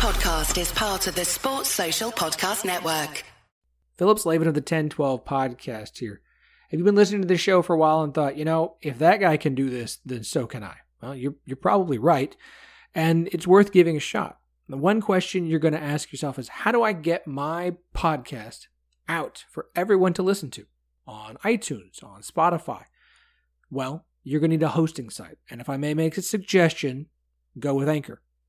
podcast is part of the Sports Social Podcast Network. Phillip Slavin of the 10-12 podcast here. Have you been listening to this show for a while and thought, you know, if that guy can do this, then so can I? Well, you're probably right, and it's worth giving a shot. The one question you're going to ask yourself is, how do I get my podcast out for everyone to listen to on iTunes, on Spotify? Well, you're going to need a hosting site, and if I may make a suggestion, go with Anchor.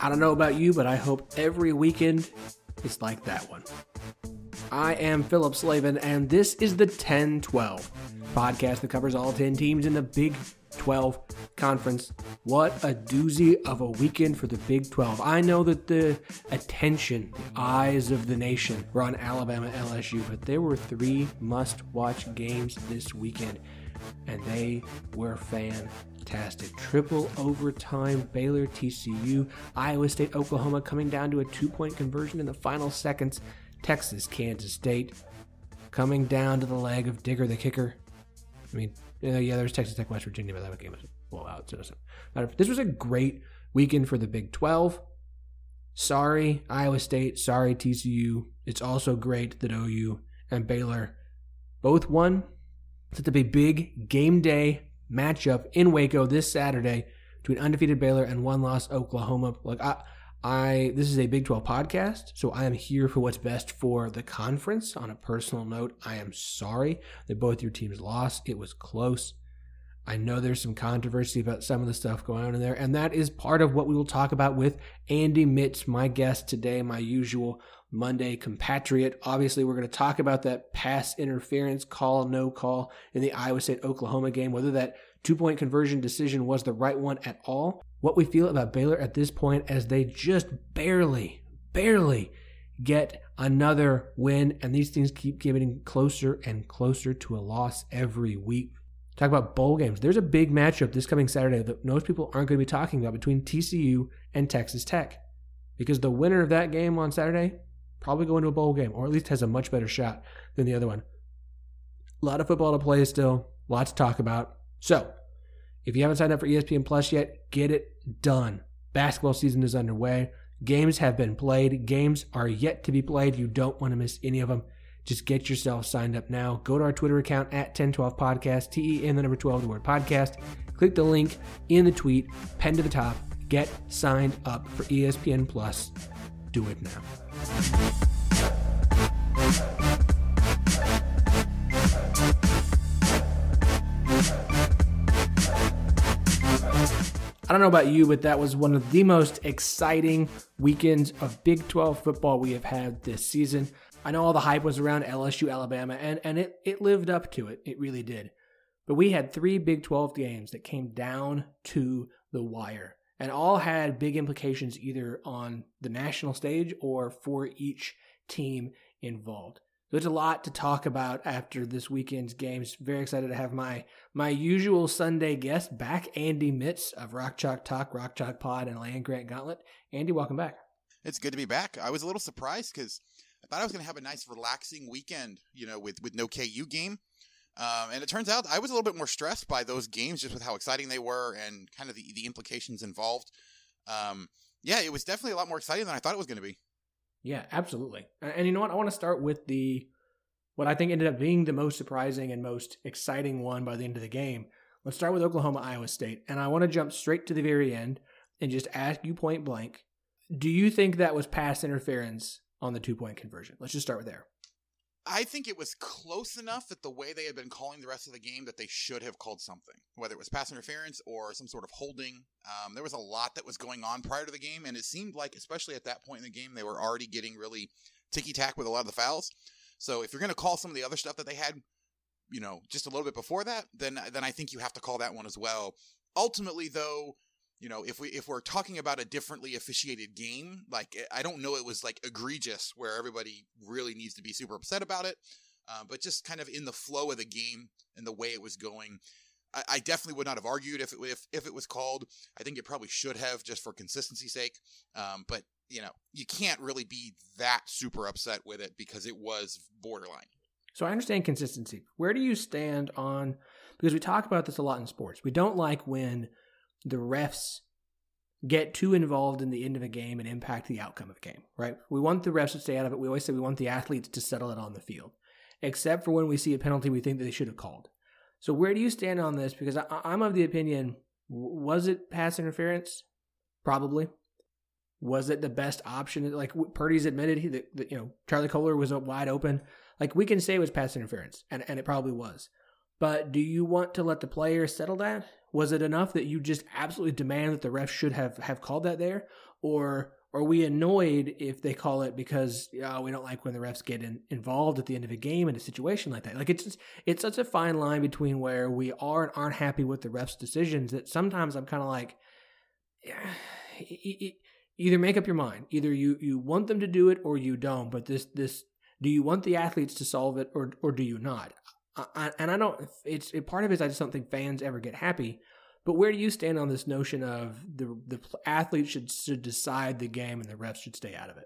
I don't know about you, but I hope every weekend is like that one. I am Phillip Slavin, and this is the 10-12 podcast that covers all 10 teams in the Big 12 Conference. What a doozy of a weekend for the Big 12. I know that the attention, the eyes of the nation were on Alabama, LSU, but there were three must-watch games this weekend, and they were fantastic. Triple overtime, Baylor, TCU, Iowa State, Oklahoma coming down to a two-point conversion in the final seconds. Texas, Kansas State coming down to the leg of Digger, the kicker. I mean, yeah, there's Texas Tech, West Virginia, but that game was a blowout. This was a great weekend for the Big 12. Sorry, Iowa State. Sorry, TCU. It's also great that OU and Baylor both won. It's going to be a big game day matchup in Waco this Saturday between undefeated Baylor and one-loss Oklahoma. Look, this is a Big 12 podcast, so I am here for what's best for the conference. On a personal note, I am sorry that both your teams lost. It was close. I know there's some controversy about some of the stuff going on in there, and that is part of what we will talk about with Andy Mitts, my guest today, my usual Monday compatriot. Obviously, we're going to talk about that pass interference call, no call in the Iowa State-Oklahoma game, whether that two-point conversion decision was the right one at all. What we feel about Baylor at this point as they just barely get another win, and these things keep getting closer and closer to a loss every week. Talk about bowl games. There's a big matchup this coming Saturday that most people aren't going to be talking about between TCU and Texas Tech, because the winner of that game on Saturday probably go into a bowl game, or at least has a much better shot than the other one. A lot of football to play still, lots to talk about. So if you haven't signed up for ESPN Plus yet, get it done. Basketball season is underway. Games have been played. Games are yet to be played. You don't want to miss any of them. Just get yourself signed up now. Go to our Twitter account at 1012podcast, TEN, the number 12, the word podcast. Click the link in the tweet, pinned to the top. Get signed up for ESPN Plus. Do it now. I don't know about you, but that was one of the most exciting weekends of Big 12 football we have had this season. I know all the hype was around LSU, Alabama, and it lived up to it. It really did. But we had three Big 12 games that came down to the wire and all had big implications either on the national stage or for each team involved. There's a lot to talk about after this weekend's games. Very excited to have my usual Sunday guest back, Andy Mitts of Rock Chalk Talk, Rock Chalk Pod, and Land Grant Gauntlet. Andy, welcome back. It's good to be back. I was a little surprised because I thought I was going to have a nice relaxing weekend, you know, with no KU game. And it turns out I was a little bit more stressed by those games just with how exciting they were and kind of the implications involved. Yeah, it was definitely a lot more exciting than I thought it was going to be. Yeah, absolutely. And you know what? I want to start with what I think ended up being the most surprising and most exciting one by the end of the game. Let's start with Oklahoma, Iowa State. And I want to jump straight to the very end and just ask you point blank, do you think that was pass interference on the 2-point conversion? Let's just start with there. I think it was close enough that the way they had been calling the rest of the game that they should have called something, whether it was pass interference or some sort of holding. There was a lot that was going on prior to the game, and it seemed like, especially at that point in the game, they were already getting really ticky-tack with a lot of the fouls. So if you're going to call some of the other stuff that they had, you know, just a little bit before that, then I think you have to call that one as well. Ultimately, though, you know, if we're talking about a differently officiated game, like, I don't know, it was like egregious where everybody really needs to be super upset about it. But just kind of in the flow of the game and the way it was going, I definitely would not have argued if it was called. I think it probably should have, just for consistency's sake. But you know, you can't really be that super upset with it because it was borderline. So I understand consistency. Where do you stand on, because we talk about this a lot in sports, we don't like when the refs get too involved in the end of a game and impact the outcome of a game, right? We want the refs to stay out of it. We always say we want the athletes to settle it on the field, except for when we see a penalty we think that they should have called. So where do you stand on this? Because I'm of the opinion, was it pass interference? Probably. Was it the best option? Like, Purdy's admitted that you know, Charlie Kolar was wide open. Like, we can say it was pass interference, and it probably was. But do you want to let the player settle that? Was it enough that you just absolutely demand that the ref should have called that there? Or are we annoyed if they call it because we don't like when the refs get involved at the end of a game in a situation like that? Like, it's such a fine line between where we are and aren't happy with the refs' decisions that sometimes I'm kind of like, yeah, either make up your mind. Either you want them to do it or you don't. But this do you want the athletes to solve it or do you not? Part of it is I just don't think fans ever get happy. But where do you stand on this notion of the athletes should decide the game and the refs should stay out of it?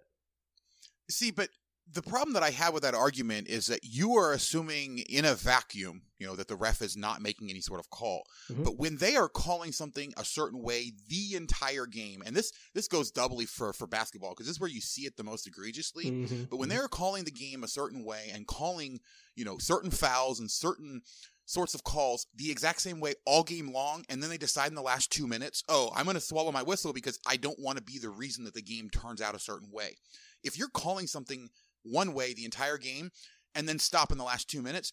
See, but the problem that I have with that argument is that you are assuming in a vacuum, you know, that the ref is not making any sort of call. Mm-hmm. But when they are calling something a certain way the entire game, and this goes doubly for basketball, because this is where you see it the most egregiously. Mm-hmm. But when they're calling the game a certain way and calling, you know, certain fouls and certain sorts of calls the exact same way all game long, and then they decide in the last 2 minutes, oh, I'm going to swallow my whistle because I don't want to be the reason that the game turns out a certain way. If you're calling something one way the entire game and then stop in the last 2 minutes,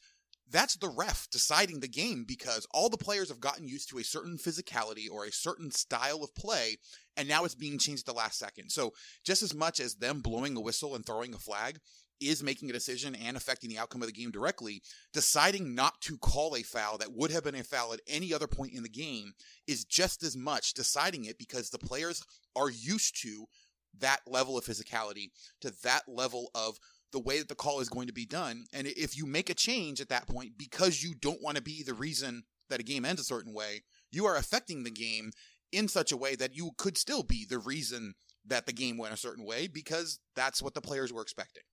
that's the ref deciding the game, because all the players have gotten used to a certain physicality or a certain style of play, and now it's being changed at the last second. So just as much as them blowing a whistle and throwing a flag is making a decision and affecting the outcome of the game directly, deciding not to call a foul that would have been a foul at any other point in the game is just as much deciding it, because the players are used to that level of physicality, to that level of the way that the call is going to be done. And if you make a change at that point because you don't want to be the reason that a game ends a certain way, you are affecting the game in such a way that you could still be the reason that the game went a certain way, because that's what the players were expecting.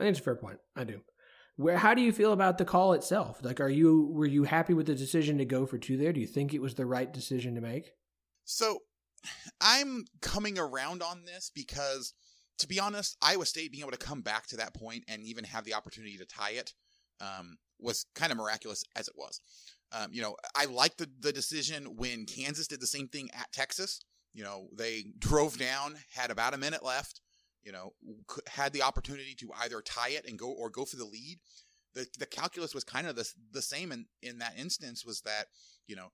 I think it's a fair point. I do. How do you feel about the call itself? Like, were you happy with the decision to go for two there? Do you think it was the right decision to make? So I'm coming around on this because, to be honest, Iowa State being able to come back to that point and even have the opportunity to tie it was kind of miraculous as it was. You know, I liked the decision when Kansas did the same thing at Texas. You know, they drove down, had about a minute left, you know, had the opportunity to either tie it and go for the lead. The calculus was kind of the same in that instance, was that, you know,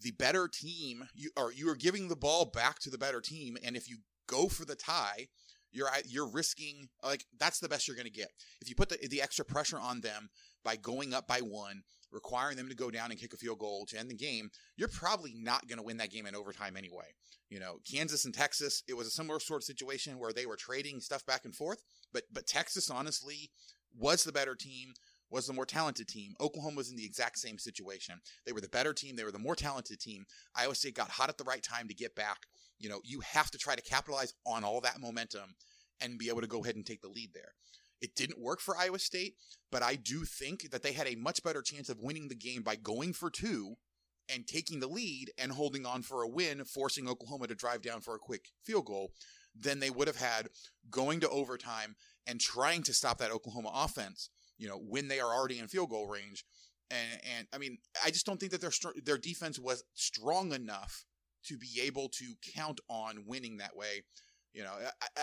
the better team, you are giving the ball back to the better team, and if you go for the tie, you're risking, like, that's the best you're going to get. If you put the extra pressure on them by going up by one, requiring them to go down and kick a field goal to end the game, you're probably not going to win that game in overtime anyway. You know, Kansas and Texas, it was a similar sort of situation where they were trading stuff back and forth, but Texas honestly was the better team, was the more talented team. Oklahoma was in the exact same situation. They were the better team. They were the more talented team. Iowa State got hot at the right time to get back. You know, you have to try to capitalize on all that momentum and be able to go ahead and take the lead there. It didn't work for Iowa State, but I do think that they had a much better chance of winning the game by going for two and taking the lead and holding on for a win, forcing Oklahoma to drive down for a quick field goal, than they would have had going to overtime and trying to stop that Oklahoma offense, you know, when they are already in field goal range. And I mean, I just don't think that their defense was strong enough to be able to count on winning that way. You know,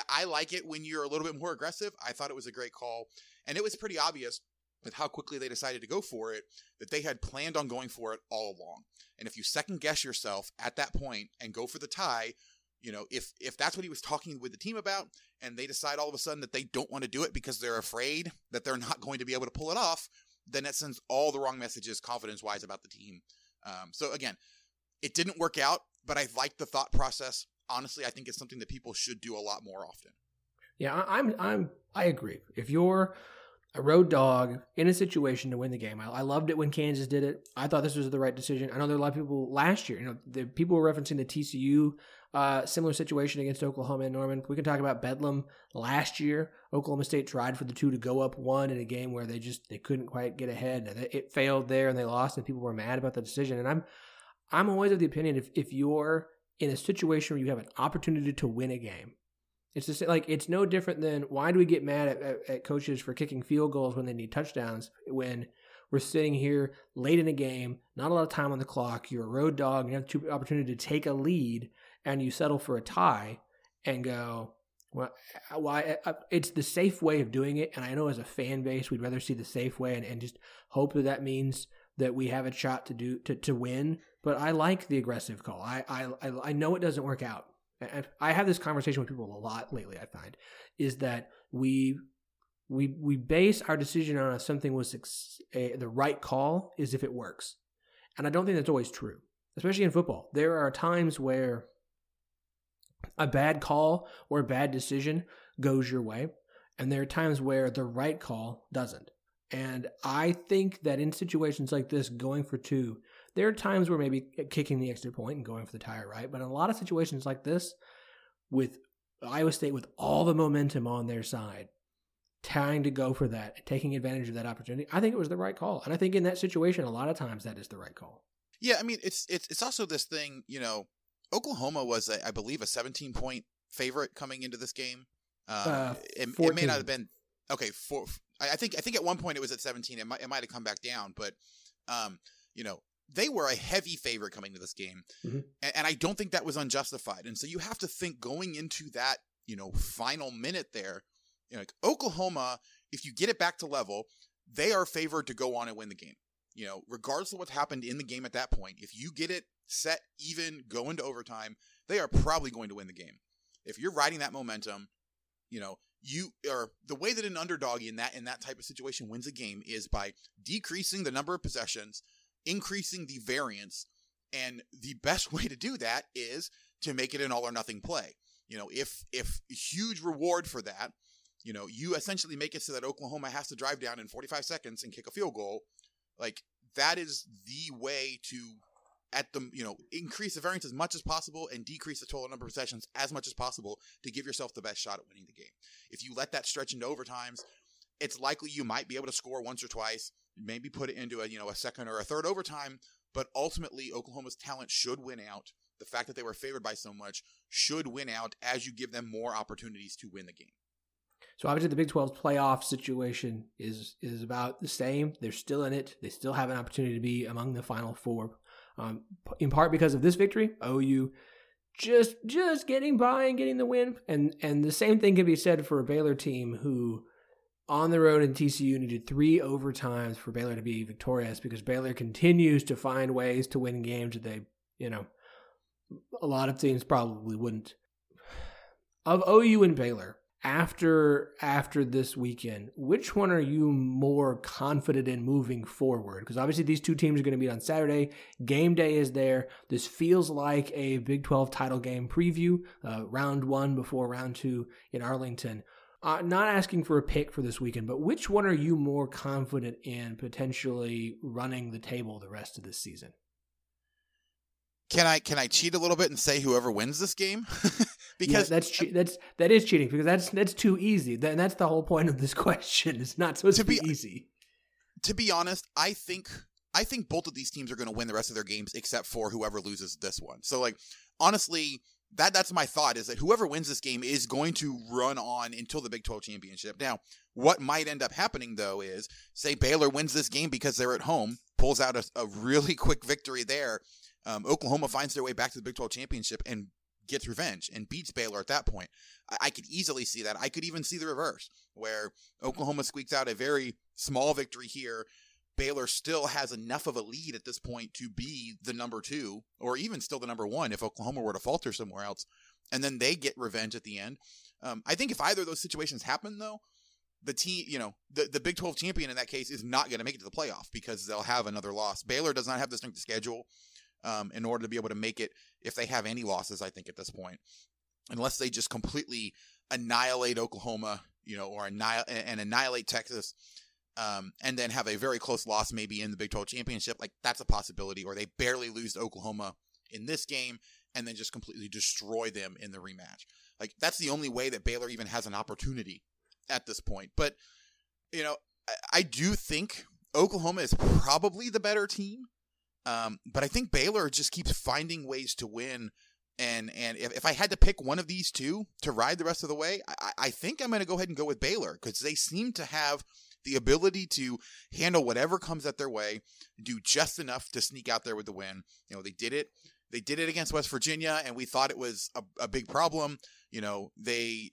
I like it when you're a little bit more aggressive. I thought it was a great call, and it was pretty obvious with how quickly they decided to go for it, that they had planned on going for it all along. And if you second guess yourself at that point and go for the tie, you know, if that's what he was talking with the team about, and they decide all of a sudden that they don't want to do it because they're afraid that they're not going to be able to pull it off, then that sends all the wrong messages confidence-wise about the team. So again, it didn't work out, but I like the thought process. Honestly, I think it's something that people should do a lot more often. Yeah, I agree. If you're a road dog in a situation to win the game, I loved it when Kansas did it. I thought this was the right decision. I know there are a lot of people last year, you know, the people were referencing the TCU similar situation against Oklahoma and Norman. We can talk about Bedlam last year. Oklahoma State tried for the two to go up one in a game where they couldn't quite get ahead. It failed there and they lost, and people were mad about the decision. And I'm always of the opinion if you're in a situation where you have an opportunity to win a game, it's just like, it's no different than why do we get mad at coaches for kicking field goals when they need touchdowns, when we're sitting here late in a game, not a lot of time on the clock, you're a road dog, you have the opportunity to take a lead and you settle for a tie and go, well, why? It's the safe way of doing it. And I know as a fan base, we'd rather see the safe way and just hope that means that we have a shot to win. But I like the aggressive call. I know it doesn't work out. I have this conversation with people a lot lately, I find, is that we base our decision on if something was the right call is if it works. And I don't think that's always true, especially in football. There are times where a bad call or a bad decision goes your way, and there are times where the right call doesn't. And I think that in situations like this, going for two, there are times where maybe kicking the extra point and going for the tie, right? But in a lot of situations like this, with Iowa State with all the momentum on their side, trying to go for that, taking advantage of that opportunity, I think it was the right call. And I think in that situation, a lot of times that is the right call. Yeah, I mean, it's also this thing, you know, Oklahoma was, I believe, a 17-point favorite coming into this game. It may not have been – okay, I think at one point it was at 17. It might have come back down, but, you know, they were a heavy favorite coming to this game. Mm-hmm. And I don't think that was unjustified. And so you have to think going into that, you know, final minute there, you know, like Oklahoma, if you get it back to level, they are favored to go on and win the game. You know, regardless of what's happened in the game at that point, if you get it set, even go into overtime, they are probably going to win the game. If you're riding that momentum, you know, you are the way that an underdog in that type of situation wins a game is by decreasing the number of possessions, increasing the variance, and the best way to do that is to make it an all or nothing play. You know, if huge reward for that, you know, you essentially make it so that Oklahoma has to drive down in 45 seconds and kick a field goal. Like, that is the way to, at the, you know, increase the variance as much as possible and decrease the total number of possessions as much as possible to give yourself the best shot at winning the game. If you let that stretch into overtimes, it's likely you might be able to score once or twice, maybe put it into a second or a third overtime, but ultimately Oklahoma's talent should win out. The fact that they were favored by so much should win out as you give them more opportunities to win the game. So obviously the Big 12 playoff situation is about the same. They're still in it. They still have an opportunity to be among the Final Four, in part because of this victory. OU just getting by and getting the win. And the same thing can be said for a Baylor team who, on the road in TCU, needed three overtimes for Baylor to be victorious, because Baylor continues to find ways to win games that they, you know, a lot of teams probably wouldn't. Of OU and Baylor, after this weekend, which one are you more confident in moving forward? Because obviously these two teams are going to meet on Saturday. Game day is there. This feels like a Big 12 title game preview, round one before round two in Arlington. Not asking for a pick for this weekend, but which one are you more confident in potentially running the table the rest of this season? Can I cheat a little bit and say whoever wins this game? Because yeah, that is cheating, because that's too easy. And that's the whole point of this question. It's not supposed to be easy. To be honest, I think both of these teams are going to win the rest of their games except for whoever loses this one. So, like, honestly, That's my thought, is that whoever wins this game is going to run on until the Big 12 championship. Now, what might end up happening, though, is, say Baylor wins this game because they're at home, pulls out a really quick victory there. Oklahoma finds their way back to the Big 12 championship and gets revenge and beats Baylor at that point. I could easily see that. I could even see the reverse, where Oklahoma squeaks out a very small victory here. Baylor still has enough of a lead at this point to be the number two, or even still the number one if Oklahoma were to falter somewhere else, and then they get revenge at the end. I think if either of those situations happen, though, the team, you know, the Big 12 champion in that case is not going to make it to the playoff because they'll have another loss. Baylor does not have the strength of schedule in order to be able to make it if they have any losses, I think, at this point, unless they just completely annihilate Oklahoma, you know, or annihilate Texas. And then have a very close loss maybe in the Big 12 championship. Like, that's a possibility. Or they barely lose to Oklahoma in this game and then just completely destroy them in the rematch. Like, that's the only way that Baylor even has an opportunity at this point. But, you know, I do think Oklahoma is probably the better team. But I think Baylor just keeps finding ways to win. And if I had to pick one of these two to ride the rest of the way, I think I'm going to go ahead and go with Baylor, because they seem to have the ability to handle whatever comes at their way, do just enough to sneak out there with the win. You know, they did it. They did it against West Virginia, and we thought it was a big problem. You know, they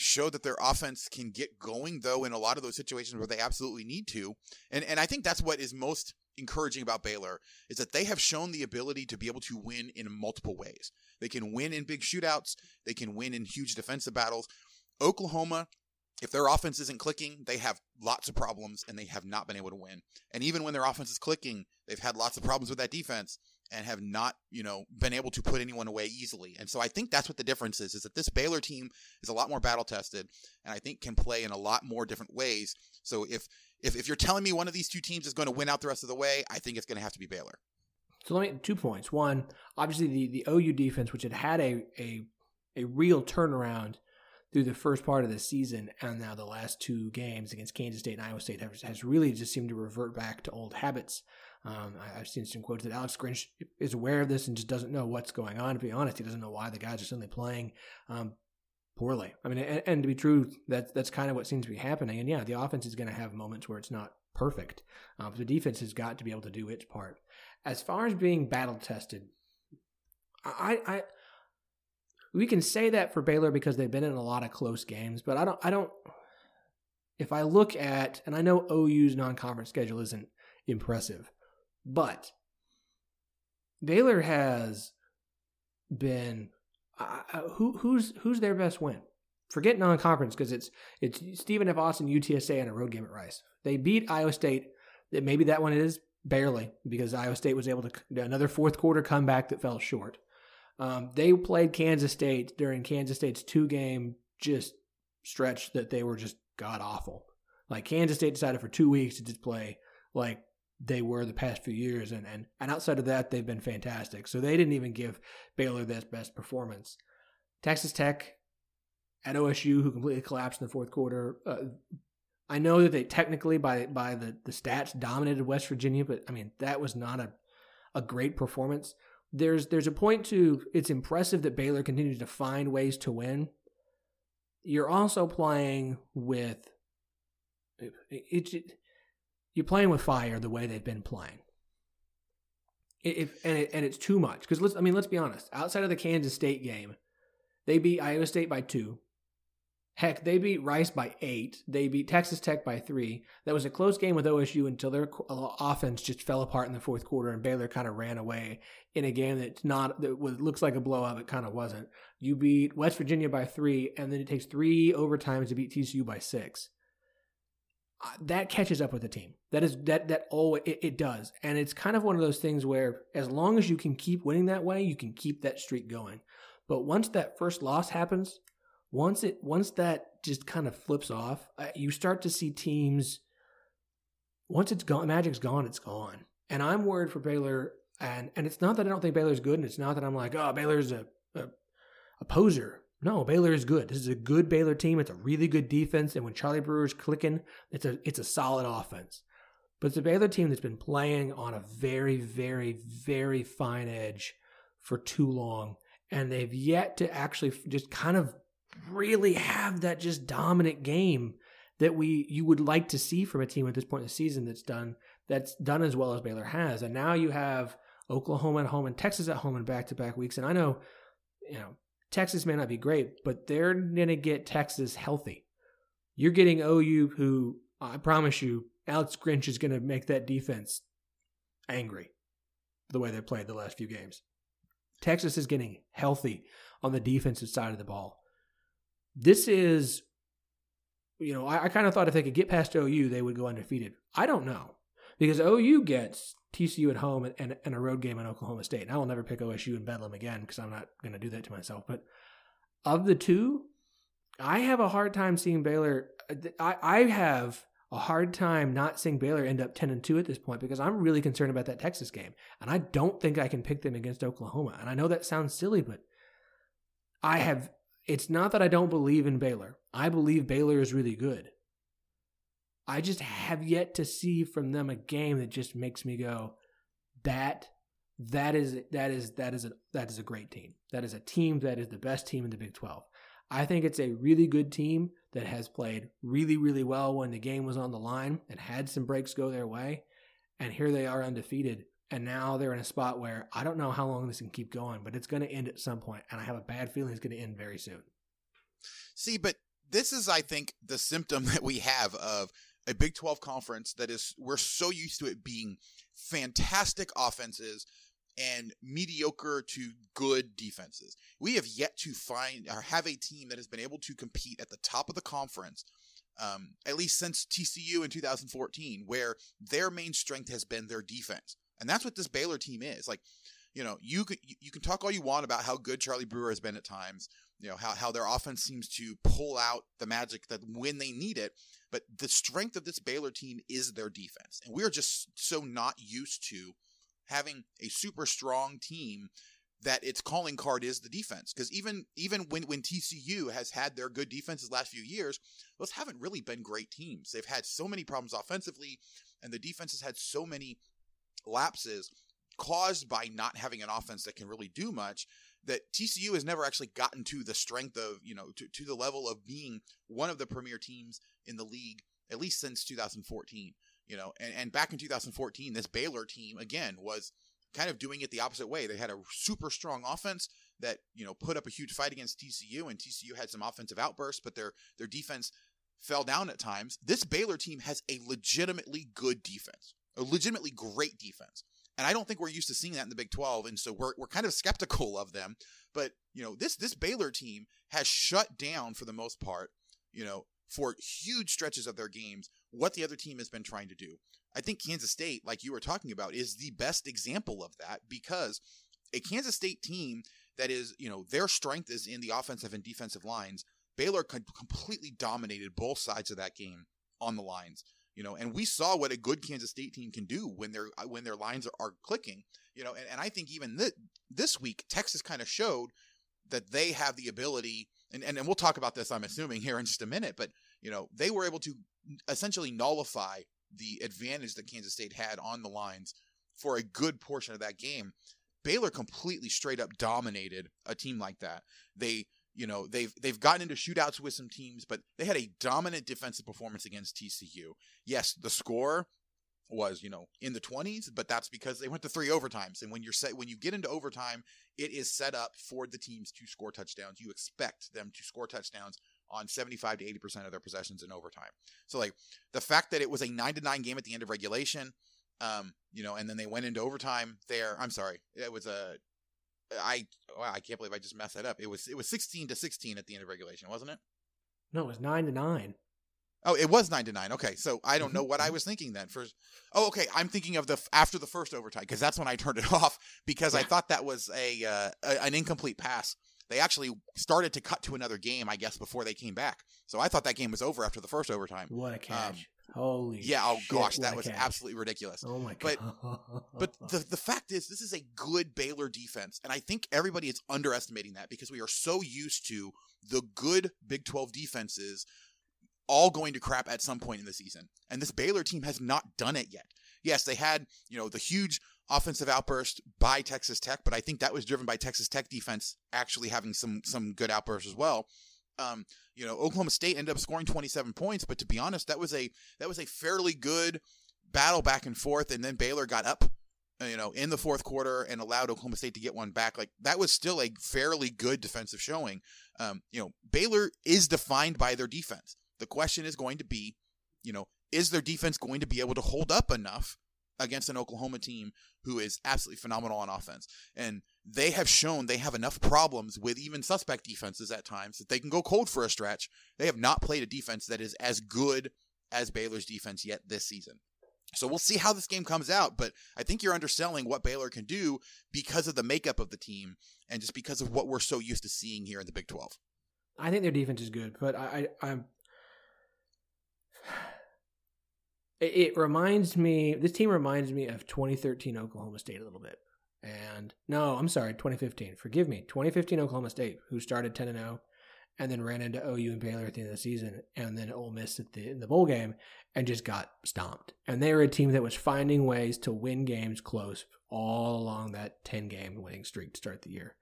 showed that their offense can get going, though, in a lot of those situations where they absolutely need to. And I think that's what is most encouraging about Baylor, is that they have shown the ability to be able to win in multiple ways. They can win in big shootouts. They can win in huge defensive battles. Oklahoma, if their offense isn't clicking, they have lots of problems, and they have not been able to win. And even when their offense is clicking, they've had lots of problems with that defense and have not, you know, been able to put anyone away easily. And so I think that's what the difference is that this Baylor team is a lot more battle-tested, and I think can play in a lot more different ways. So if you're telling me one of these two teams is going to win out the rest of the way, I think it's going to have to be Baylor. So let me, 2 points. One, obviously the OU defense, which had a real turnaround through the first part of the season, and now the last two games against Kansas State and Iowa State has really just seemed to revert back to old habits. I've seen some quotes that Alex Grinch is aware of this and just doesn't know what's going on. To be honest, he doesn't know why the guys are suddenly playing poorly. I mean, and to be true, that's kind of what seems to be happening. And yeah, the offense is going to have moments where it's not perfect. But the defense has got to be able to do its part. As far as being battle-tested, we can say that for Baylor because they've been in a lot of close games, but I don't. If I look at, and I know OU's non-conference schedule isn't impressive, but Baylor has been. Who's their best win? Forget non-conference, because it's Stephen F. Austin, UTSA, and a road game at Rice. They beat Iowa State. Maybe that one is barely, because Iowa State was able to do another fourth quarter comeback that fell short. They played Kansas State during Kansas State's two-game just stretch that they were just god-awful. Like, Kansas State decided for 2 weeks to just play like they were the past few years, and outside of that, they've been fantastic. So they didn't even give Baylor their best performance. Texas Tech at OSU, who completely collapsed in the fourth quarter. I know that they technically, by the stats, dominated West Virginia, but, I mean, that was not a great performance. There's a point to, it's impressive that Baylor continues to find ways to win. You're also playing with fire the way they've been playing. It's too much, because let's be honest. Outside of the Kansas State game, they beat Iowa State by 2. Heck, they beat Rice by 8. They beat Texas Tech by 3. That was a close game with OSU until their offense just fell apart in the fourth quarter, and Baylor kind of ran away in a game that looks like a blowout, but kind of wasn't. You beat West Virginia by 3, and then it takes 3 overtimes to beat TCU by 6. That catches up with the team. It does, and it's kind of one of those things where, as long as you can keep winning that way, you can keep that streak going. But once that first loss happens, once that just kind of flips off, you start to see teams. Once it's gone, magic's gone. It's gone, and I'm worried for Baylor. And it's not that I don't think Baylor's good, and it's not that I'm like, oh, Baylor's a poser. No, Baylor is good. This is a good Baylor team. It's a really good defense, and when Charlie Brewer's clicking, it's a solid offense. But it's a Baylor team that's been playing on a very, very, very fine edge for too long. and they've yet to actually just kind of really have that just dominant game that you would like to see from a team at this point in the season that's done as well as Baylor has. And now you have Oklahoma at home and Texas at home in back-to-back weeks. And I know, Texas may not be great, but they're going to get Texas healthy. You're getting OU, who I promise you, Alex Grinch is going to make that defense angry the way they played the last few games. Texas is getting healthy on the defensive side of the ball. This is, I kind of thought if they could get past OU, they would go undefeated. I don't know, because OU gets TCU at home and a road game in Oklahoma State. And I will never pick OSU and Bedlam again because I'm not going to do that to myself. But of the two, I have a hard time seeing Baylor. I have a hard time not seeing Baylor end up 10-2 at this point, because I'm really concerned about that Texas game. And I don't think I can pick them against Oklahoma. And I know that sounds silly, but it's not that I don't believe in Baylor. I believe Baylor is really good. I just have yet to see from them a game that just makes me go, that is a great team. That is a team that is the best team in the Big 12. I think it's a really good team that has played really, really well when the game was on the line and had some breaks go their way. And here they are undefeated. And now they're in a spot where I don't know how long this can keep going, but it's going to end at some point. And I have a bad feeling it's going to end very soon. See, but this is, I think, the symptom that we have of a Big 12 conference that is, we're so used to it being fantastic offenses and mediocre to good defenses. We have yet to find or have a team that has been able to compete at the top of the conference, at least since TCU in 2014, where their main strength has been their defense. And that's what this Baylor team is. Like, you can talk all you want about how good Charlie Brewer has been at times, how their offense seems to pull out the magic that when they need it. But the strength of this Baylor team is their defense. And we're just so not used to having a super strong team that its calling card is the defense. Because even when TCU has had their good defenses last few years, those haven't really been great teams. They've had so many problems offensively, and the defense has had so many lapses caused by not having an offense that can really do much, that TCU has never actually gotten to the strength of, to the level of being one of the premier teams in the league, at least since 2014. And back in 2014, this Baylor team, again, was kind of doing it the opposite way. They had a super strong offense that, put up a huge fight against TCU, and TCU had some offensive outbursts, but their defense fell down at times. This Baylor team has a legitimately good defense, a legitimately great defense. And I don't think we're used to seeing that in the Big 12, and so we're kind of skeptical of them. But, this Baylor team has shut down, for the most part, for huge stretches of their games, what the other team has been trying to do. I think Kansas State, like you were talking about, is the best example of that, because a Kansas State team that is, their strength is in the offensive and defensive lines. Baylor completely dominated both sides of that game on the lines, and we saw what a good Kansas State team can do when their lines are clicking, and I think even this week, Texas kind of showed that they have the ability. And we'll talk about this, I'm assuming, here in just a minute, but they were able to essentially nullify the advantage that Kansas State had on the lines for a good portion of that game. Baylor completely straight up dominated a team like that. They've gotten into shootouts with some teams, but they had a dominant defensive performance against TCU. Yes, the score was, in the 20s, but that's because they went to three overtimes. And when you get into overtime, it is set up for the teams to score touchdowns. You expect them to score touchdowns on 75 to 80% of their possessions in overtime. So like the fact that it was a 9-9 game at the end of regulation, and then they went into overtime there. I'm sorry. It was I can't believe I just messed that up. It was 16-16 at the end of regulation, wasn't it? No, it was 9-9. Oh, it was 9-9. Okay, so I don't know what I was thinking then. Okay, I'm thinking of after the first overtime, because that's when I turned it off, because I thought that was an incomplete pass. They actually started to cut to another game, I guess, before they came back. So I thought that game was over after the first overtime. What a catch! Holy yeah! Oh shit, gosh, that was absolutely ridiculous. Oh my god! But the fact is, this is a good Baylor defense, and I think everybody is underestimating that, because we are so used to the good Big 12 defenses all going to crap at some point in the season. And this Baylor team has not done it yet. Yes, they had, the huge offensive outburst by Texas Tech, but I think that was driven by Texas Tech defense actually having some good outbursts as well. You know, Oklahoma State ended up scoring 27 points, but to be honest, that was a fairly good battle back and forth, and then Baylor got up, you know, in the fourth quarter and allowed Oklahoma State to get one back. Like, that was still a fairly good defensive showing. You know, Baylor is defined by their defense. The question is going to be, you know, is their defense going to be able to hold up enough against an Oklahoma team who is absolutely phenomenal on offense? And they have shown they have enough problems with even suspect defenses at times that they can go cold for a stretch. They have not played a defense that is as good as Baylor's defense yet this season. So we'll see how this game comes out, but I think you're underselling what Baylor can do because of the makeup of the team and just because of what we're so used to seeing here in the Big 12. I think their defense is good, but I'm it reminds me, this team reminds me of 2013 Oklahoma State a little bit. And no, I'm sorry, 2015. Forgive me. 2015 Oklahoma State, who started 10-0 and then ran into OU and Baylor at the end of the season and then Ole Miss in the bowl game and just got stomped. And they were a team that was finding ways to win games close all along that 10-game winning streak to start the year.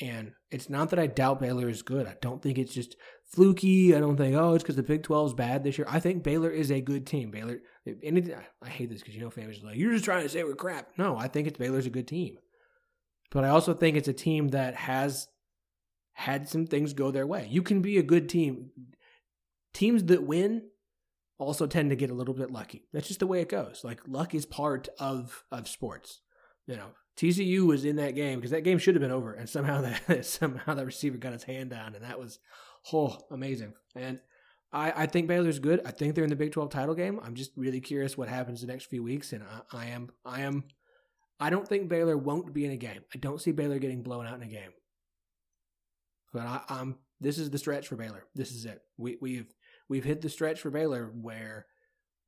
And it's not that I doubt Baylor is good. I don't think it's just fluky. I don't think, oh, it's because the Big 12 is bad this year. I think Baylor is a good team. Baylor, I hate this because, you know, fans are like, you're just trying to say we're crap. No, I think Baylor's a good team. But I also think it's a team that has had some things go their way. You can be a good team. Teams that win also tend to get a little bit lucky. That's just the way it goes. Like, luck is part of sports, you know. TCU was in that game because that game should have been over, and somehow that receiver got his hand down, and that was amazing. And I think Baylor's good. I think they're in the Big 12 title game. I'm just really curious what happens the next few weeks, and I don't think Baylor won't be in a game. I don't see Baylor getting blown out in a game. But this is the stretch for Baylor. This is it. We've hit the stretch for Baylor where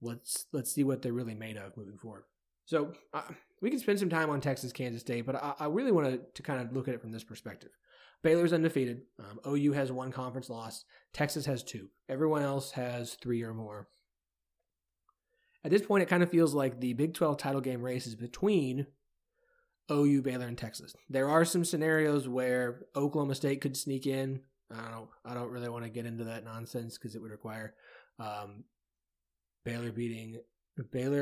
let's see what they're really made of moving forward. So we can spend some time on Texas, Kansas State, but I really wanted to kind of look at it from this perspective. Baylor's undefeated. OU has one conference loss. Texas has two. Everyone else has three or more. At this point, it kind of feels like the Big 12 title game race is between OU, Baylor, and Texas. There are some scenarios where Oklahoma State could sneak in. I don't really want to get into that nonsense because it would require Baylor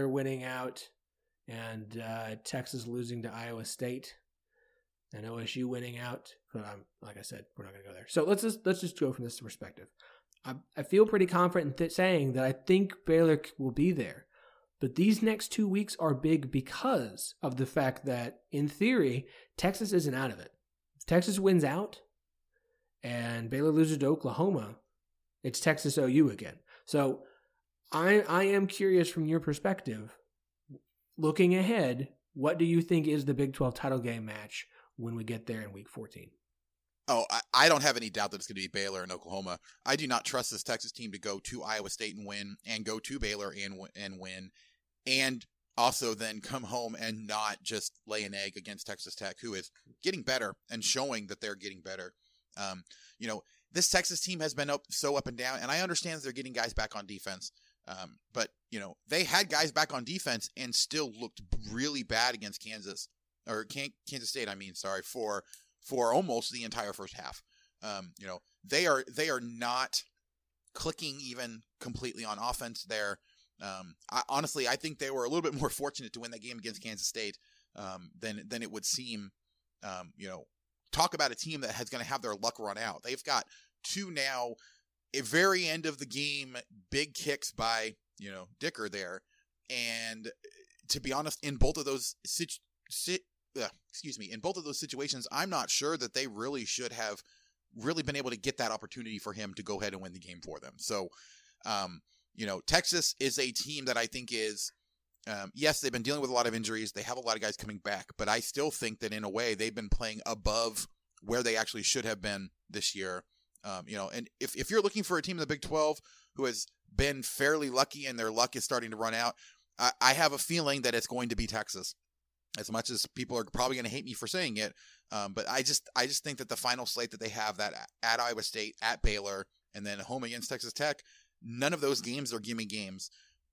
winning out, and Texas losing to Iowa State and OSU winning out. But like I said, we're not going to go there. So let's just go from this perspective. I feel pretty confident in saying that I think Baylor will be there. But these next 2 weeks are big because of the fact that, in theory, Texas isn't out of it. If Texas wins out and Baylor loses to Oklahoma, it's Texas OU again. So I am curious from your perspective, looking ahead, what do you think is the Big 12 title game match when we get there in Week 14? Oh, I don't have any doubt that it's going to be Baylor and Oklahoma. I do not trust this Texas team to go to Iowa State and win, and go to Baylor and win, and also then come home and not just lay an egg against Texas Tech, who is getting better and showing that they're getting better. You know, this Texas team has been up and down, and I understand that they're getting guys back on defense. But, you know, they had guys back on defense and still looked really bad against Kansas State. For almost the entire first half. You know, they are not clicking even completely on offense there. I think they were a little bit more fortunate to win that game against Kansas State than it would seem. You know, talk about a team that has going to have their luck run out. They've got two now. At very end of the game, big kicks by, you know, Digger there. And to be honest, in both of those situations, I'm not sure that they really should have really been able to get that opportunity for him to go ahead and win the game for them. So, you know, Texas is a team that I think is, yes, they've been dealing with a lot of injuries. They have a lot of guys coming back, but I still think that in a way they've been playing above where they actually should have been this year. You know, and if you're looking for a team in the Big 12 who has been fairly lucky and their luck is starting to run out, I have a feeling that it's going to be Texas, as much as people are probably going to hate me for saying it. But I just think that the final slate that they have, that at Iowa State, at Baylor, and then home against Texas Tech, none of those games are gimme games.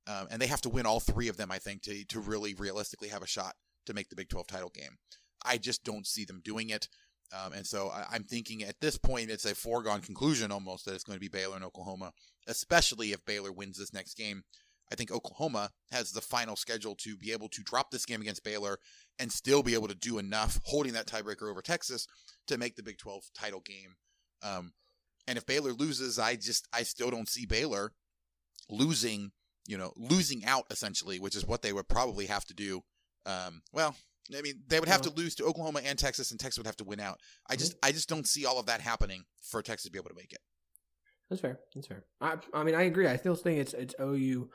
And they have to win all three of them, I think, to really realistically have a shot to make the Big 12 title game. I just don't see them doing it. And so I'm thinking at this point, it's a foregone conclusion almost that it's going to be Baylor and Oklahoma, especially if Baylor wins this next game. I think Oklahoma has the final schedule to be able to drop this game against Baylor and still be able to do enough holding that tiebreaker over Texas to make the Big 12 title game. And if Baylor loses, I still don't see Baylor losing out essentially, which is what they would probably have to do. They would have to lose to Oklahoma and Texas would have to win out. I just don't see all of that happening for Texas to be able to make it. That's fair. I mean, I agree. I still think it's OU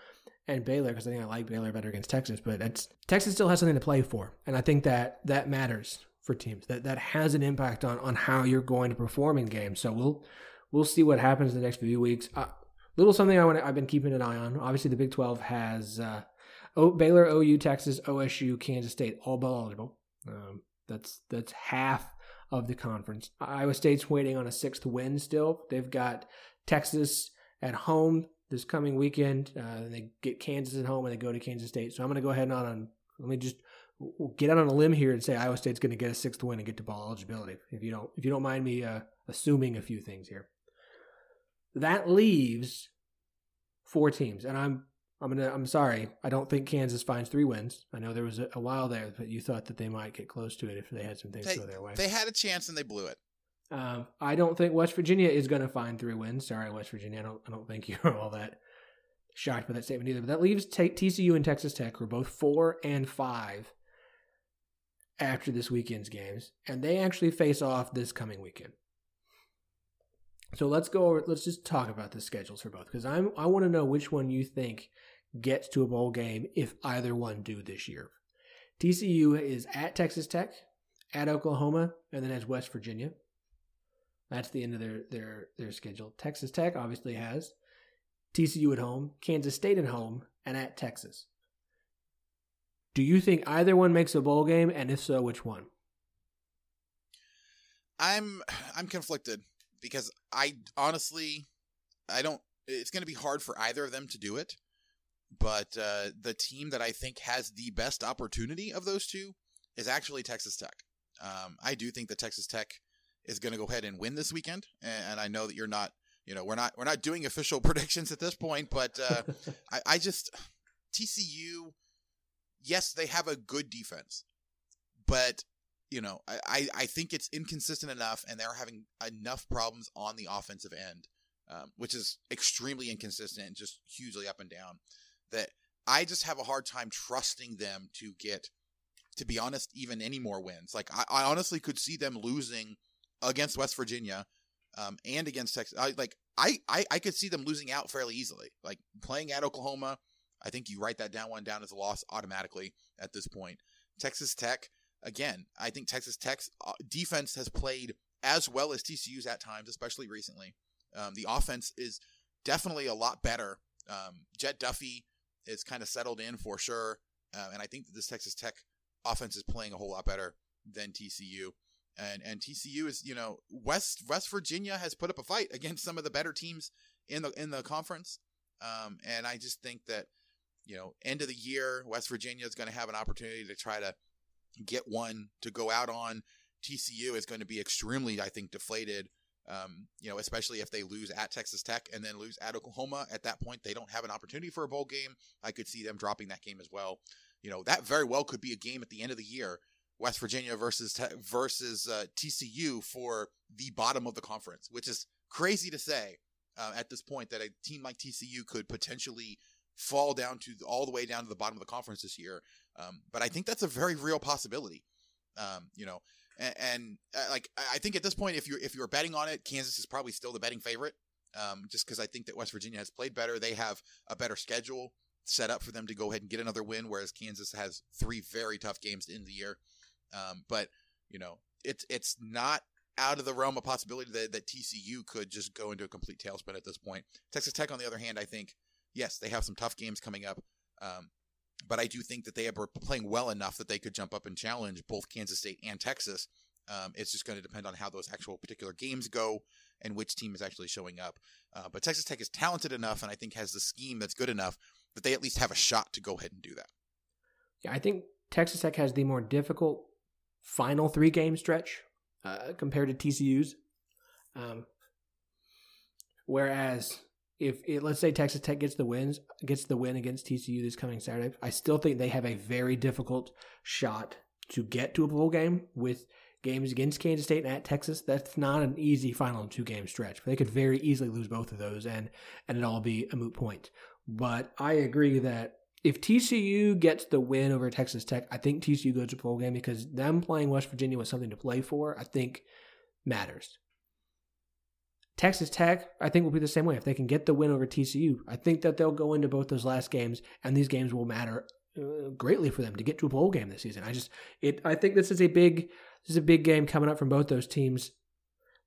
and Baylor because I think I like Baylor better against Texas, but Texas still has something to play for, and I think that matters for teams. That has an impact on how you're going to perform in games. So we'll see what happens in the next few weeks. Little something I've been keeping an eye on. Obviously, the Big 12 has Baylor, OU, Texas, OSU, Kansas State, all bowl eligible. That's half of the conference. Iowa State's waiting on a sixth win still. They've got Texas at home this coming weekend. They get Kansas at home and they go to Kansas State. So I'm going to go ahead and let me just get out on a limb here and say Iowa State's going to get a sixth win and get to bowl eligibility. If you don't mind me assuming a few things here, that leaves four teams, and I'm sorry. I don't think Kansas finds three wins. I know there was a while there that you thought that they might get close to it if they had some things go their way. They had a chance and they blew it. I don't think West Virginia is going to find three wins. Sorry, West Virginia. I don't think you're all that shocked by that statement either. But that leaves TCU and Texas Tech, who are both 4 and 5 after this weekend's games, and they actually face off this coming weekend. So let's just talk about the schedules for both, because I want to know which one you think gets to a bowl game if either one do this year. TCU is at Texas Tech, at Oklahoma, and then has West Virginia. That's the end of their schedule. Texas Tech obviously has TCU at home, Kansas State at home, and at Texas. Do you think either one makes a bowl game, and if so, which one? I'm conflicted because it's going to be hard for either of them to do it. But the team that I think has the best opportunity of those two is actually Texas Tech. I do think that Texas Tech is going to go ahead and win this weekend. And I know that you're not, we're not doing official predictions at this point, but TCU, yes, they have a good defense, but I think it's inconsistent enough and they're having enough problems on the offensive end, which is extremely inconsistent and just hugely up and down, that I just have a hard time trusting them to get, to be honest, even any more wins. Like I honestly could see them losing against West Virginia and against Texas. I could see them losing out fairly easily. Like playing at Oklahoma, I think you write that down as a loss automatically at this point. Texas Tech, again, I think Texas Tech's defense has played as well as TCU's at times, especially recently. The offense is definitely a lot better. Jet Duffy is kind of settled in for sure, and I think that this Texas Tech offense is playing a whole lot better than TCU. And TCU is, West Virginia has put up a fight against some of the better teams in the conference. And I just think that, end of the year, West Virginia is going to have an opportunity to try to get one to go out on. TCU is going to be extremely, I think, deflated, especially if they lose at Texas Tech and then lose at Oklahoma. At that point, they don't have an opportunity for a bowl game. I could see them dropping that game as well. That very well could be a game at the end of the year. West Virginia versus TCU for the bottom of the conference, which is crazy to say at this point that a team like TCU could potentially fall down to all the way down to the bottom of the conference this year. But I think that's a very real possibility, I think at this point, if you're betting on it, Kansas is probably still the betting favorite just because I think that West Virginia has played better. They have a better schedule set up for them to go ahead and get another win, whereas Kansas has three very tough games to end the year. But it's not out of the realm of possibility that TCU could just go into a complete tailspin at this point. Texas Tech, on the other hand, I think, yes, they have some tough games coming up. But I do think that they are playing well enough that they could jump up and challenge both Kansas State and Texas. It's just going to depend on how those actual particular games go and which team is actually showing up. But Texas Tech is talented enough and I think has the scheme that's good enough that they at least have a shot to go ahead and do that. Yeah, I think Texas Tech has the more difficult final three-game stretch compared to TCU's. Whereas let's say Texas Tech gets the win against TCU this coming Saturday, I still think they have a very difficult shot to get to a bowl game with games against Kansas State and at Texas. That's not an easy final two-game stretch. They could very easily lose both of those and it'll all be a moot point. But I agree that if TCU gets the win over Texas Tech, I think TCU goes to a bowl game because them playing West Virginia was something to play for, I think matters. Texas Tech, I think, will be the same way. If they can get the win over TCU, I think that they'll go into both those last games, and these games will matter greatly for them to get to a bowl game this season. I think this is a big game coming up from both those teams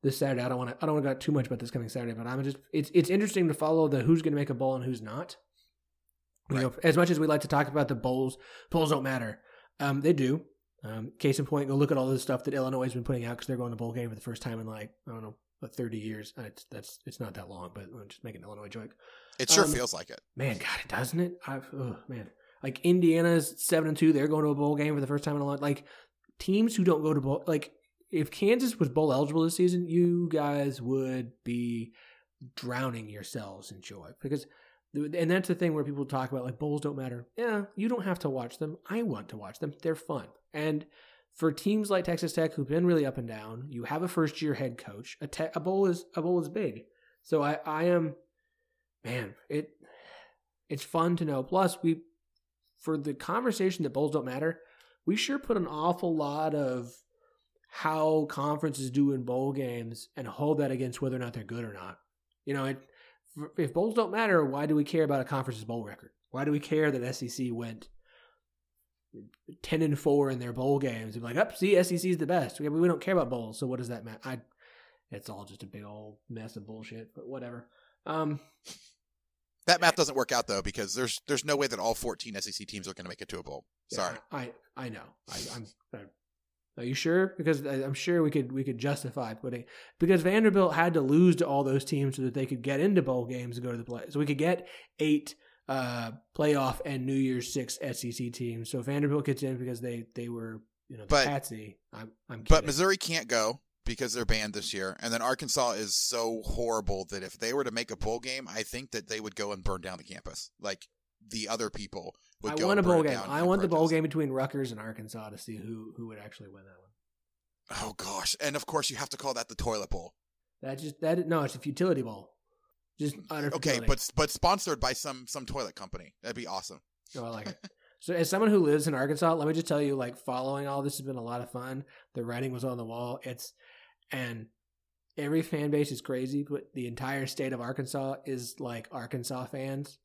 this Saturday. I don't want to go too much about this coming Saturday, but it's interesting to follow the who's going to make a bowl and who's not. Right. You know, as much as we like to talk about the bowls don't matter. They do. Case in point, go look at all this stuff that Illinois has been putting out because they're going to bowl game for the first time in 30 years. It's not that long, but I'm just making an Illinois joke. It sure feels like it. Man, God, it doesn't it? Like Indiana's 7-2, they're going to a bowl game for the first time in a long. Like teams who don't go to bowl, like if Kansas was bowl eligible this season, you guys would be drowning yourselves in joy because that's the thing where people talk about like bowls don't matter. Yeah, you don't have to watch them. I want to watch them. They're fun. And for teams like Texas Tech, who've been really up and down, you have a first-year head coach. A bowl is big, so I am, man. It's fun to know. Plus, for the conversation that bowls don't matter, we sure put an awful lot of how conferences do in bowl games and hold that against whether or not they're good or not. You know, if bowls don't matter, why do we care about a conference's bowl record? Why do we care that SEC went 10-4 in their bowl games? They're like, see, SEC is the best. We don't care about bowls, so what does that matter? It's all just a big old mess of bullshit, but whatever. That math doesn't work out though, because there's no way that all 14 SEC teams are going to make it to a bowl. Sorry, yeah, I know. Are you sure? Because I'm sure we could justify putting, because Vanderbilt had to lose to all those teams so that they could get into bowl games and go to the play. So we could get 8. Playoff and New Year's 6 SEC teams. So Vanderbilt gets in because they were, patsy. I'm kidding. But Missouri can't go because they're banned this year. And then Arkansas is so horrible that if they were to make a bowl game, I think that they would go and burn down the campus. Like the other people would go and burn down the campus. I want the bowl game between Rutgers and Arkansas to see who would actually win that one. Oh gosh. And of course you have to call that the toilet bowl. It's a futility bowl. Just okay, but sponsored by some toilet company. That'd be awesome. Oh, I like it. So as someone who lives in Arkansas, let me just tell you, following all this has been a lot of fun. The writing was on the wall. And every fan base is crazy, but the entire state of Arkansas is like Arkansas fans.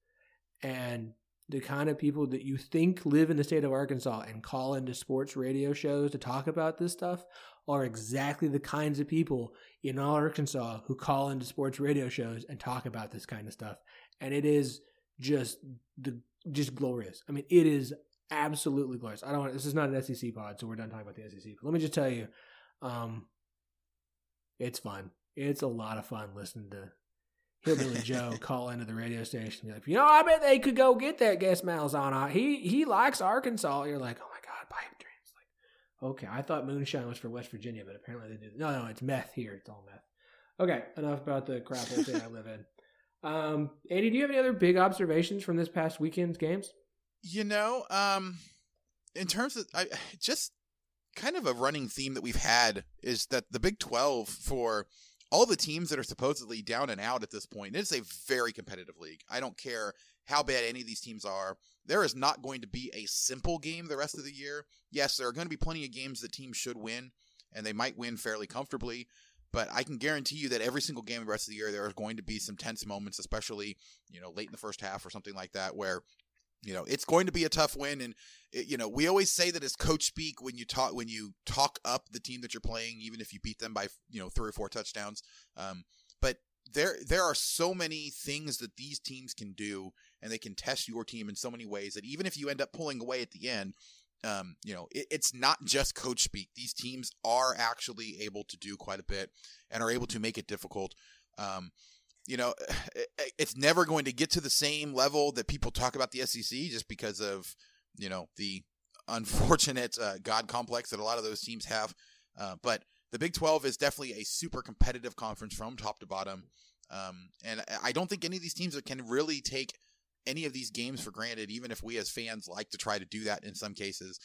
And the kind of people that you think live in the state of Arkansas and call into sports radio shows to talk about this stuff are exactly the kinds of people in Arkansas who call into sports radio shows and talk about this kind of stuff. And it is just glorious. I mean, it is absolutely glorious. This is not an SEC pod, so we're done talking about the SEC. But let me just tell you, it's fun. It's a lot of fun listening to Hillbilly Joe call into the radio station and be like, I bet they could go get that guest Malzahn. He likes Arkansas. You're like, oh my God, pipe dreams. Okay, I thought moonshine was for West Virginia, but apparently they didn't. No, it's meth here. It's all meth. Okay, enough about the crap that I live in. Andy, do you have any other big observations from this past weekend's games? In terms of just kind of a running theme that we've had is that the Big 12 for all the teams that are supposedly down and out at this point, it's a very competitive league. I don't care how bad any of these teams are. There is not going to be a simple game the rest of the year. Yes, there are going to be plenty of games that teams should win, and they might win fairly comfortably, but I can guarantee you that every single game the rest of the year, there are going to be some tense moments, especially, late in the first half or something like that, where, it's going to be a tough win. And, we always say that as coach speak, when you talk up the team that you're playing, even if you beat them by, 3 or 4 touchdowns. But there are so many things that these teams can do, and they can test your team in so many ways that even if you end up pulling away at the end, it's not just coach speak. These teams are actually able to do quite a bit and are able to make it difficult. It's never going to get to the same level that people talk about the SEC just because of, the unfortunate God complex that a lot of those teams have. But the Big 12 is definitely a super competitive conference from top to bottom. And I don't think any of these teams can really take any of these games for granted, even if we as fans like to try to do that in some cases.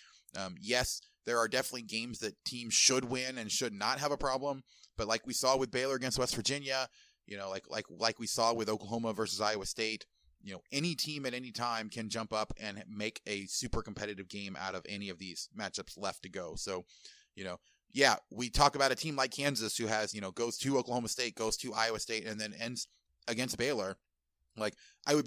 Yes, there are definitely games that teams should win and should not have a problem. But like we saw with Baylor against West Virginia, you know, like we saw with Oklahoma versus Iowa State, you know, any team at any time can jump up and make a super competitive game out of any of these matchups left to go. So, you know, yeah, we talk about a team like Kansas who has, you know, goes to Oklahoma State, goes to Iowa State, and then ends against Baylor. Like, I would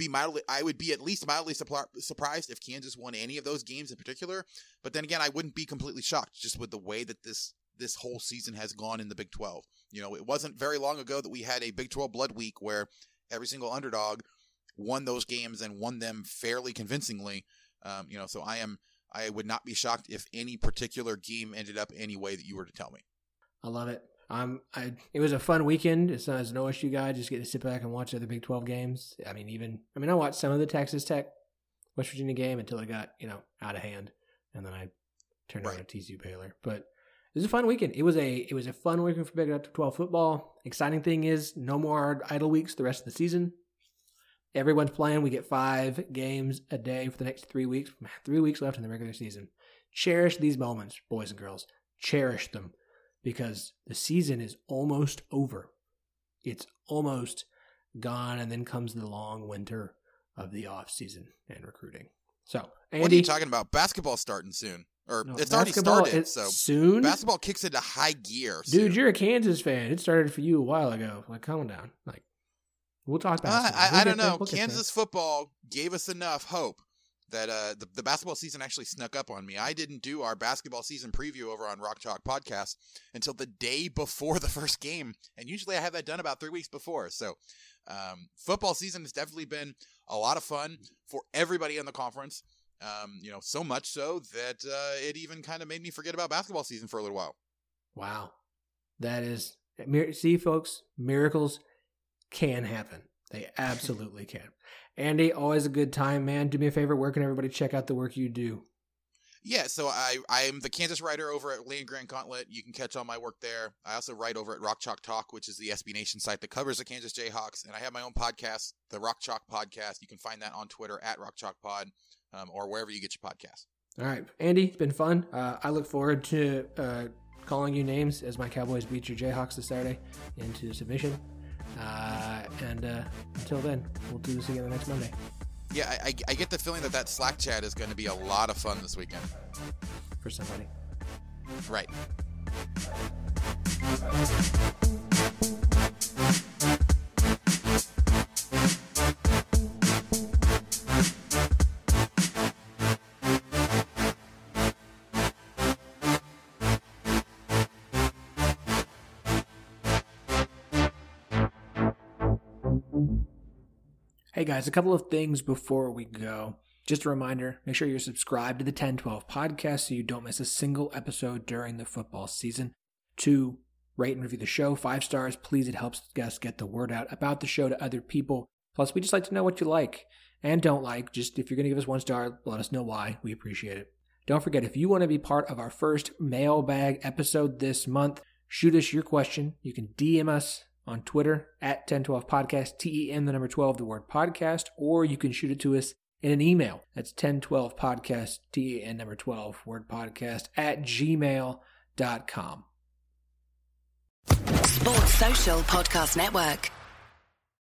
be at least mildly surprised if Kansas won any of those games in particular. But then again, I wouldn't be completely shocked just with the way that this whole season has gone in the Big 12. You know, it wasn't very long ago that we had a Big 12 blood week where every single underdog won those games and won them fairly convincingly. You know, so I would not be shocked if any particular game ended up any way that you were to tell me. I love it. It was a fun weekend. It's not as an OSU guy, just get to sit back and watch other Big 12 games. I watched some of the Texas Tech, West Virginia game until it got, you know, out of hand, and then I turned around to TCU Baylor. But it was a fun weekend. It was a fun weekend for Big 12 football. Exciting thing is no more idle weeks the rest of the season. Everyone's playing. We get 5 games a day for the next 3 weeks. 3 weeks left in the regular season. Cherish these moments, boys and girls. Cherish them. Because the season is almost over. It's almost gone, and then comes the long winter of the off season and recruiting. So, Andy, what are you talking about? Basketball starting soon, or no, it's already started. So soon, basketball kicks into high gear. Dude, you're a Kansas fan. It started for you a while ago. Like, calm down. Like, we'll talk about it. I don't know. Kansas football gave us enough hope that the basketball season actually snuck up on me. I didn't do our basketball season preview over on Rock Chalk Podcast until the day before the first game, and usually I have that done about 3 weeks before. So football season has definitely been a lot of fun for everybody in the conference, you know, so much so that it even kind of made me forget about basketball season for a little while. Wow. That is – see, folks, miracles can happen. They absolutely can. Andy, always a good time, man. Do me a favor. Where can everybody check out the work you do? Yeah, so I am the Kansas writer over at Land Grant Gauntlet. You can catch all my work there. I also write over at Rock Chalk Talk, which is the SB Nation site that covers the Kansas Jayhawks. And I have my own podcast, the Rock Chalk Podcast. You can find that on Twitter at Rock Chalk Pod, or wherever you get your podcasts. All right, Andy, it's been fun. I look forward to calling you names as my Cowboys beat your Jayhawks this Saturday into submission. And until then, we'll do this again the next Monday. Yeah, I get the feeling that Slack chat is going to be a lot of fun this weekend. For somebody. Right. Hey guys, a couple of things before we go. Just a reminder, make sure you're subscribed to the 10-12 podcast so you don't miss a single episode during the football season. 2, rate and review the show. 5 stars, please. It helps us get the word out about the show to other people. Plus, we just like to know what you like and don't like. Just if you're going to give us 1 star, let us know why. We appreciate it. Don't forget, if you want to be part of our first mailbag episode this month, shoot us your question. You can DM us on Twitter at 1012podcast, TEM, the number 12, the word podcast, or you can shoot it to us in an email. That's 1012podcast, TEN, number 12, word podcast, at gmail.com. Sports Social Podcast Network.